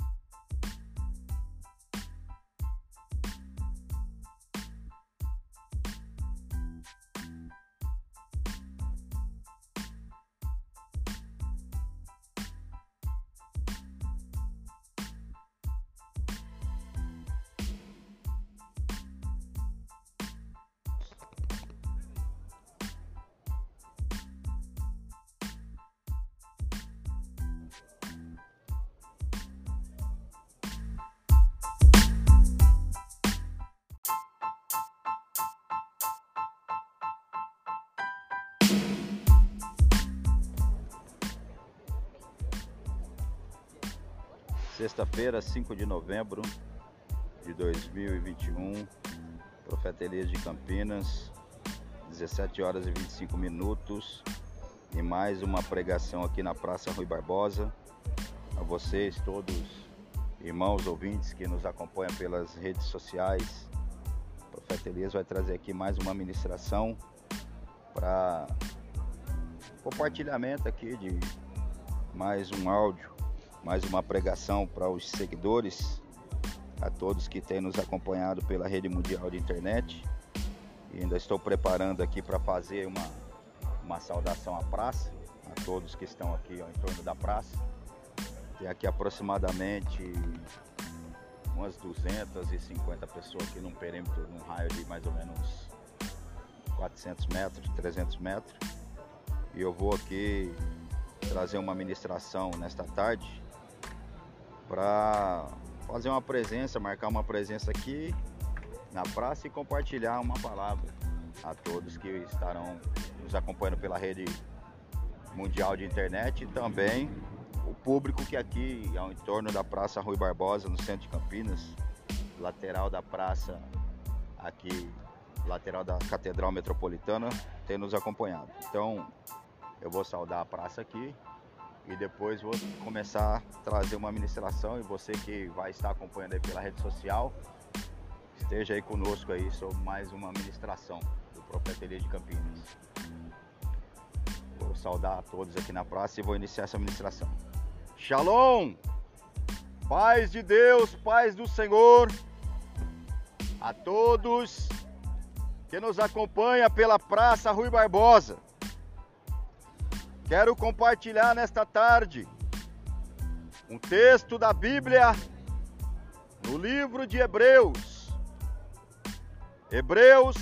Sexta-feira, 5 de novembro de 2021, Profeta Elias de Campinas, 17h25, e mais uma pregação aqui na Praça Rui Barbosa. A vocês todos, irmãos ouvintes que nos acompanham pelas redes sociais, o Profeta Elias vai trazer aqui mais uma ministração para compartilhamento aqui de mais um áudio. Mais uma pregação para os seguidores, a todos que têm nos acompanhado pela rede mundial de internet. E ainda estou preparando aqui para fazer uma saudação à praça, a todos que estão aqui em torno da praça. Tem aqui aproximadamente umas 250 pessoas aqui num perímetro, num raio de mais ou menos 400 metros, 300 metros. E eu vou aqui trazer uma ministração nesta tarde para fazer uma presença, marcar uma presença aqui na praça e compartilhar uma palavra a todos que estarão nos acompanhando pela rede mundial de internet e também o público que aqui ao entorno da Praça Rui Barbosa, no centro de Campinas, lateral da praça aqui, lateral da Catedral Metropolitana, tem nos acompanhado. Então, eu vou saudar a praça aqui e depois vou começar a trazer uma ministração, e você que vai estar acompanhando aí pela rede social, esteja aí conosco aí sobre mais uma ministração do Profeta Elias de Campinas. Vou saudar a todos aqui na praça e vou iniciar essa ministração. Shalom! Paz de Deus, paz do Senhor a todos que nos acompanha pela Praça Rui Barbosa. Quero compartilhar nesta tarde um texto da Bíblia no livro de Hebreus. Hebreus,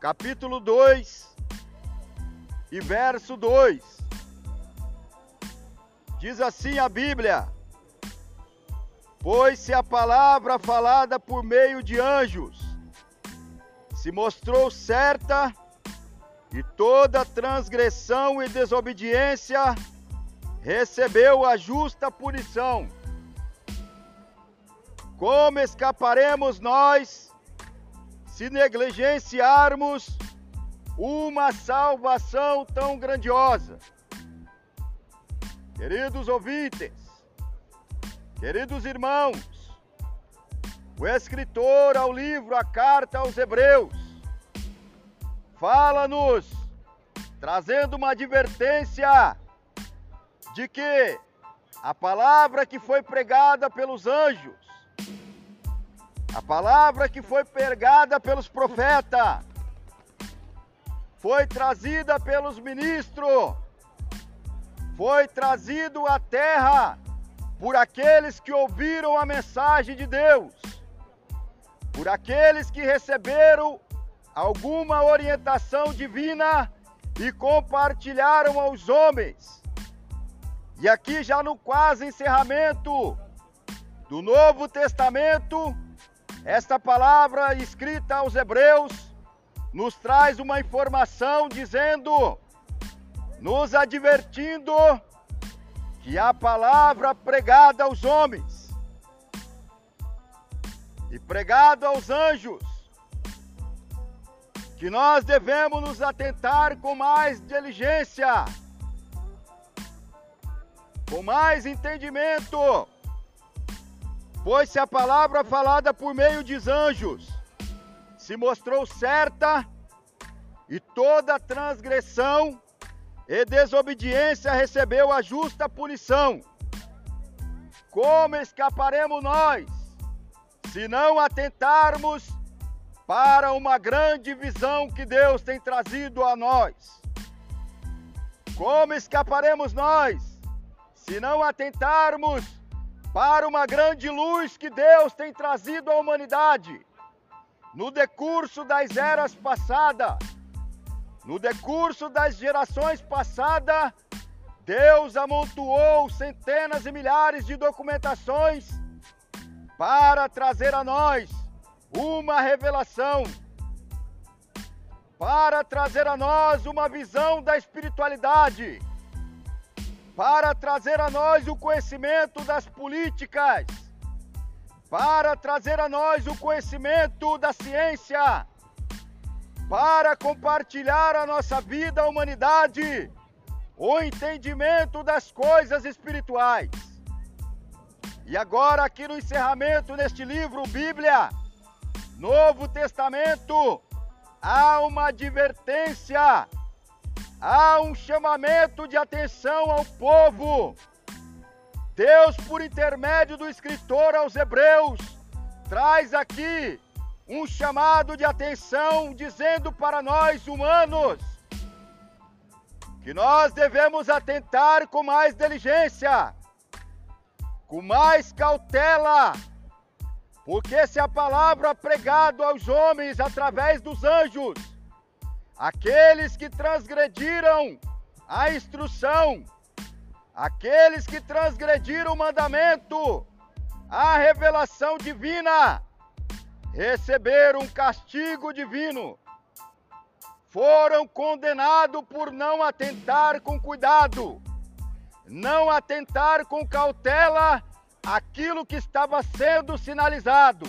capítulo 2 e verso 2. Diz assim a Bíblia: pois se a palavra falada por meio de anjos se mostrou certa, e toda transgressão e desobediência recebeu a justa punição, como escaparemos nós se negligenciarmos uma salvação tão grandiosa? Queridos ouvintes, queridos irmãos, o escritor ao livro, a carta aos Hebreus, fala-nos, trazendo uma advertência de que a palavra que foi pregada pelos anjos, a palavra que foi pregada pelos profetas, foi trazida pelos ministros, foi trazido à terra por aqueles que ouviram a mensagem de Deus, por aqueles que receberam alguma orientação divina e compartilharam aos homens. E aqui, já no quase encerramento do Novo Testamento, esta palavra escrita aos Hebreus nos traz uma informação dizendo, nos advertindo, que a palavra pregada aos homens e pregada aos anjos, que nós devemos nos atentar com mais diligência, com mais entendimento, pois se a palavra falada por meio dos anjos se mostrou certa, e toda transgressão e desobediência recebeu a justa punição, como escaparemos nós se não atentarmos para uma grande visão que Deus tem trazido a nós? Como escaparemos nós se não atentarmos para uma grande luz que Deus tem trazido à humanidade no decurso das eras passadas? No decurso das gerações passadas, Deus amontoou centenas e milhares de documentações para trazer a nós uma revelação, para trazer a nós uma visão da espiritualidade, para trazer a nós o conhecimento das políticas, para trazer a nós o conhecimento da ciência, para compartilhar a nossa vida, a humanidade, o entendimento das coisas espirituais. E agora, aqui no encerramento, neste livro, Bíblia, Novo Testamento, há uma advertência, há um chamamento de atenção ao povo. Deus, por intermédio do escritor aos Hebreus, traz aqui um chamado de atenção, dizendo para nós humanos que nós devemos atentar com mais diligência, com mais cautela, porque se a palavra pregada aos homens através dos anjos Aqueles que transgrediram a instrução, aqueles que transgrediram o mandamento, a revelação divina, receberam um castigo divino. Foram condenados por não atentar com cuidado, não atentar com cautela aquilo que estava sendo sinalizado.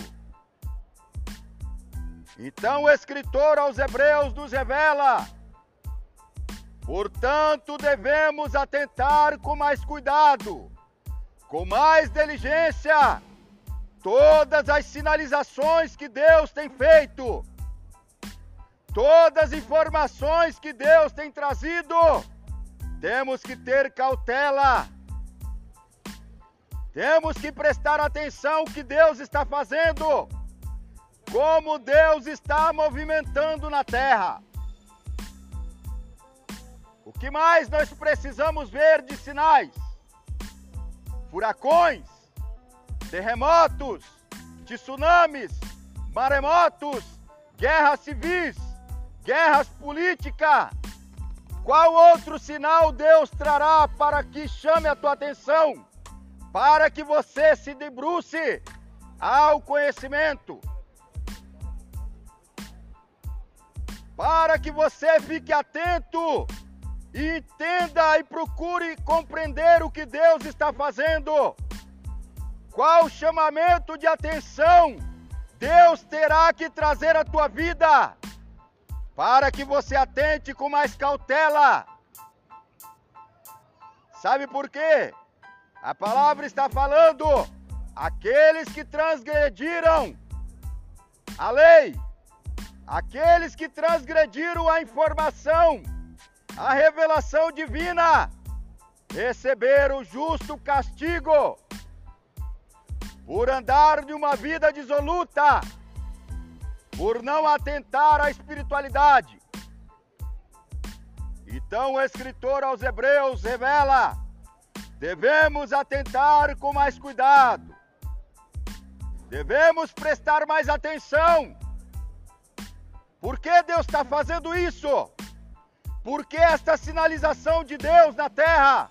Então o escritor aos Hebreus nos revela: portanto, devemos atentar com mais cuidado, com mais diligência, todas as sinalizações que Deus tem feito, todas as informações que Deus tem trazido. Temos que ter cautela, temos que prestar atenção no que Deus está fazendo, como Deus está movimentando na terra. O que mais nós precisamos ver de sinais? Furacões, terremotos, tsunamis, maremotos, guerras civis, guerras políticas. Qual outro sinal Deus trará para que chame a tua atenção, para que você se debruce ao conhecimento? Para que você fique atento e entenda e procure compreender o que Deus está fazendo. Qual chamamento de atenção Deus terá que trazer à tua vida, para que você atente com mais cautela? Sabe por quê? A palavra está falando: aqueles que transgrediram a lei, aqueles que transgrediram a informação, a revelação divina, receberam o justo castigo por andar de uma vida dissoluta, por não atentar à espiritualidade. Então o escritor aos Hebreus revela: devemos atentar com mais cuidado, devemos prestar mais atenção. Por que Deus está fazendo isso? Por que esta sinalização de Deus na terra?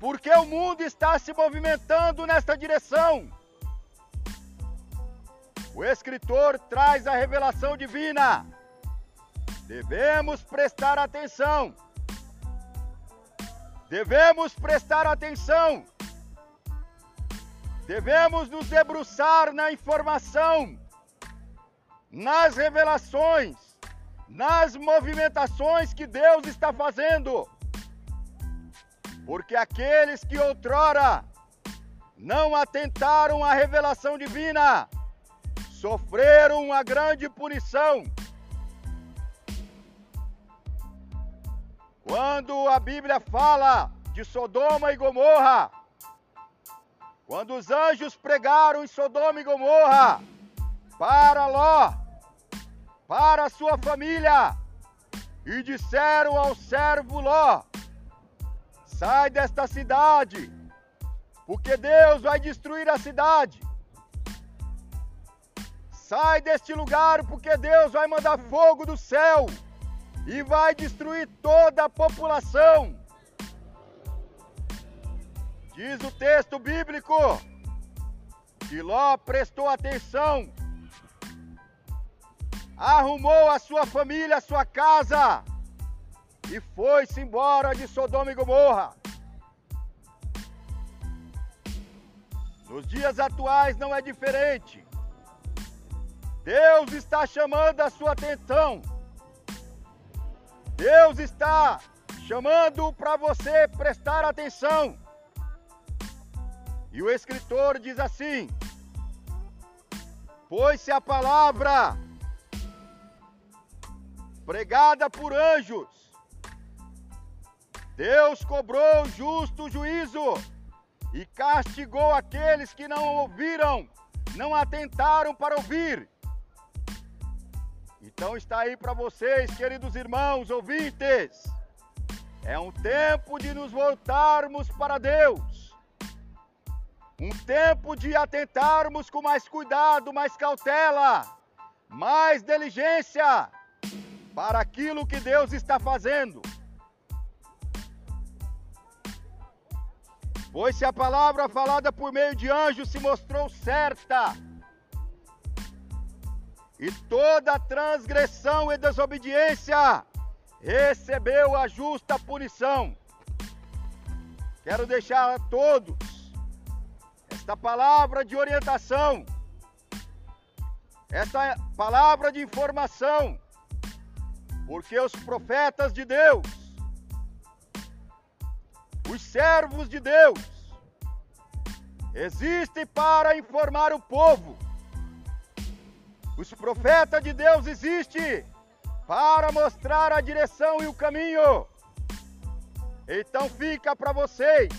Por que o mundo está se movimentando nesta direção? O escritor traz a revelação divina. Devemos prestar atenção. Devemos prestar atenção. Devemos nos debruçar na informação, nas revelações, nas movimentações que Deus está fazendo. Porque aqueles que outrora não atentaram à revelação divina sofreram uma grande punição. Quando a Bíblia fala de Sodoma e Gomorra, quando os anjos pregaram em Sodoma e Gomorra para Ló, para sua família, e disseram ao servo Ló: sai desta cidade, porque Deus vai destruir a cidade. Sai deste lugar, porque Deus vai mandar fogo do céu e vai destruir toda a população. Diz o texto bíblico que Ló prestou atenção, arrumou a sua família, a sua casa, e foi-se embora de Sodoma e Gomorra. Nos dias atuais não é diferente. Deus está chamando a sua atenção. Deus está chamando para você prestar atenção. E o escritor diz assim: pois se a palavra pregada por anjos, Deus cobrou justo juízo e castigou aqueles que não ouviram, não atentaram para ouvir. Então está aí para vocês, queridos irmãos, ouvintes. É um tempo de nos voltarmos para Deus. Um tempo de atentarmos com mais cuidado, mais cautela, mais diligência. para aquilo que Deus está fazendo. Pois se a palavra falada por meio de anjos se mostrou certa, e toda transgressão e desobediência recebeu a justa punição. Quero deixar a todos esta palavra de orientação, esta palavra de informação, porque os profetas de Deus, os servos de Deus, existem para informar o povo. Os profetas de Deus existem para mostrar a direção e o caminho. Então fica para vocês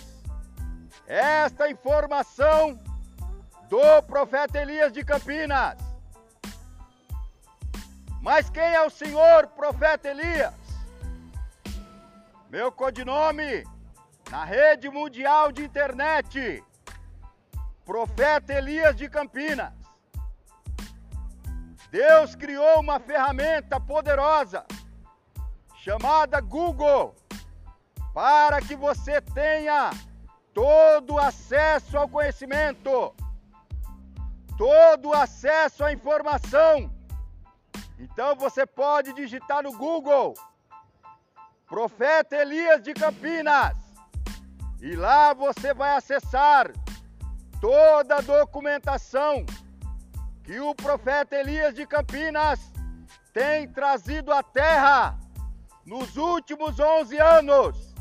esta informação do profeta Elias de Campinas. Mas quem é o senhor profeta Elias? Meu codinome na rede mundial de internet: Profeta Elias de Campinas. Deus criou uma ferramenta poderosa chamada Google para que você tenha todo acesso ao conhecimento, todo acesso à informação. Então você pode digitar no Google Profeta Elias de Campinas e lá você vai acessar toda a documentação que o profeta Elias de Campinas tem trazido à terra nos últimos 11 anos.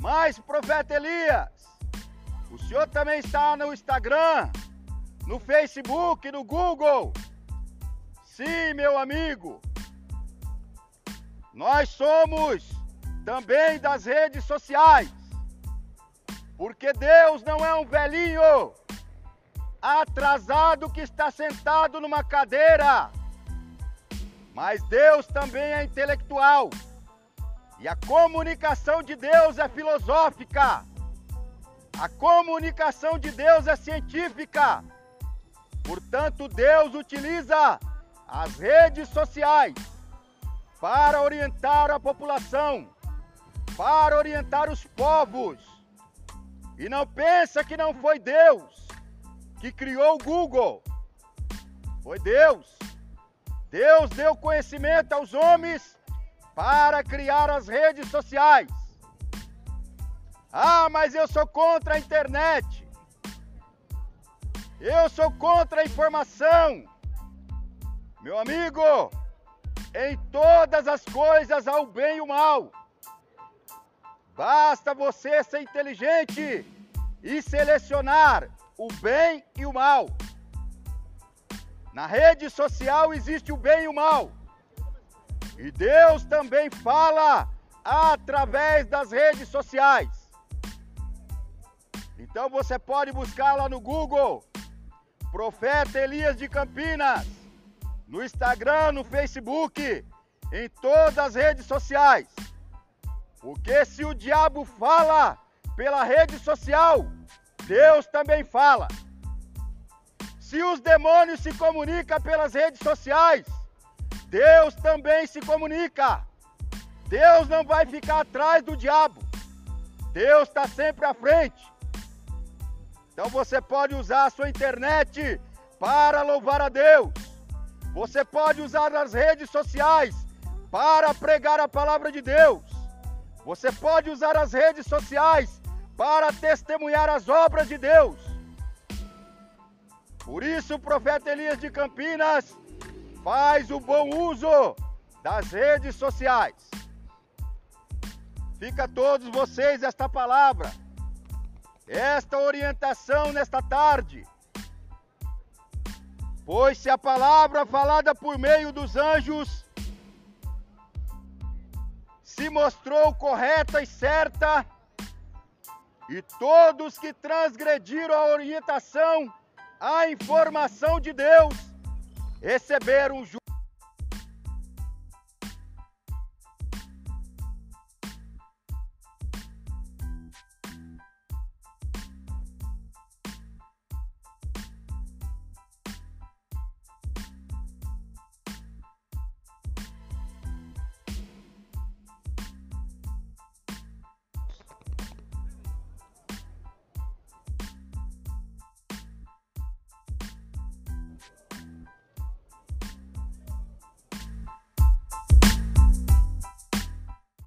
Mas, profeta Elias, o senhor também está no Instagram, no Facebook, no Google? Sim, meu amigo. Nós somos também das redes sociais, porque Deus não é um velhinho atrasado que está sentado numa cadeira, mas Deus também é intelectual. E a comunicação de Deus é filosófica, a comunicação de Deus é científica. Portanto, Deus utiliza as redes sociais para orientar a população, para orientar os povos. E não pensa que não foi Deus que criou o Google. Foi Deus. Deus deu conhecimento aos homens para criar as redes sociais. Ah, mas eu sou contra a internet. Eu sou contra a informação. Meu amigo, em todas as coisas há o bem e o mal. Basta você ser inteligente e selecionar o bem e o mal. Na rede social existe o bem e o mal. E Deus também fala através das redes sociais. Então você pode buscar lá no Google Profeta Elias de Campinas, no Instagram, no Facebook, em todas as redes sociais. Porque se o diabo fala pela rede social, Deus também fala. Se os demônios se comunicam pelas redes sociais, Deus também se comunica. Deus não vai ficar atrás do diabo. Deus está sempre à frente. Então você pode usar a sua internet para louvar a Deus. Você pode usar as redes sociais para pregar a palavra de Deus. Você pode usar as redes sociais para testemunhar as obras de Deus. Por isso o profeta Elias de Campinas faz o bom uso das redes sociais. Fica a todos vocês esta palavra, esta orientação nesta tarde. Pois se a palavra falada por meio dos anjos se mostrou correta e certa, e todos que transgrediram a orientação, a informação de Deus, receberam